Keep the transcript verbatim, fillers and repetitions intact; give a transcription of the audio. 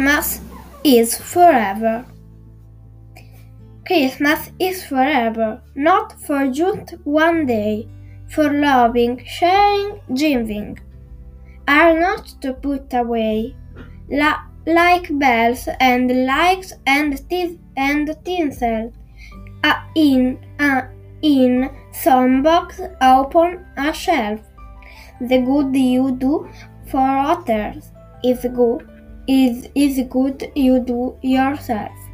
Christmas is forever. Christmas is forever, not for just one day, for loving, sharing, giving. Are not to put away, La- like bells and lights and tis- and tinsel, uh, in uh, in some box upon a shelf. The good you do for others is good, is is good you do yourself.